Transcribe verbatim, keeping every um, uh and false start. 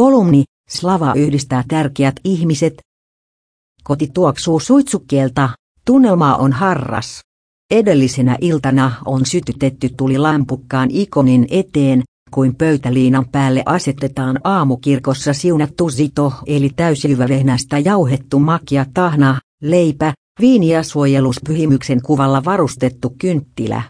Kolumni, Slava yhdistää tärkeät ihmiset. Koti tuoksuu suitsukkeelta, tunnelma on harras. Edellisenä iltana on sytytetty tulilampukkaan ikonin eteen, kuin pöytäliinan päälle asetetaan aamukirkossa siunattu zito eli täysjyvävehnästä jauhettu makia tahna, leipä, viini ja suojeluspyhimyksen kuvalla varustettu kynttilä.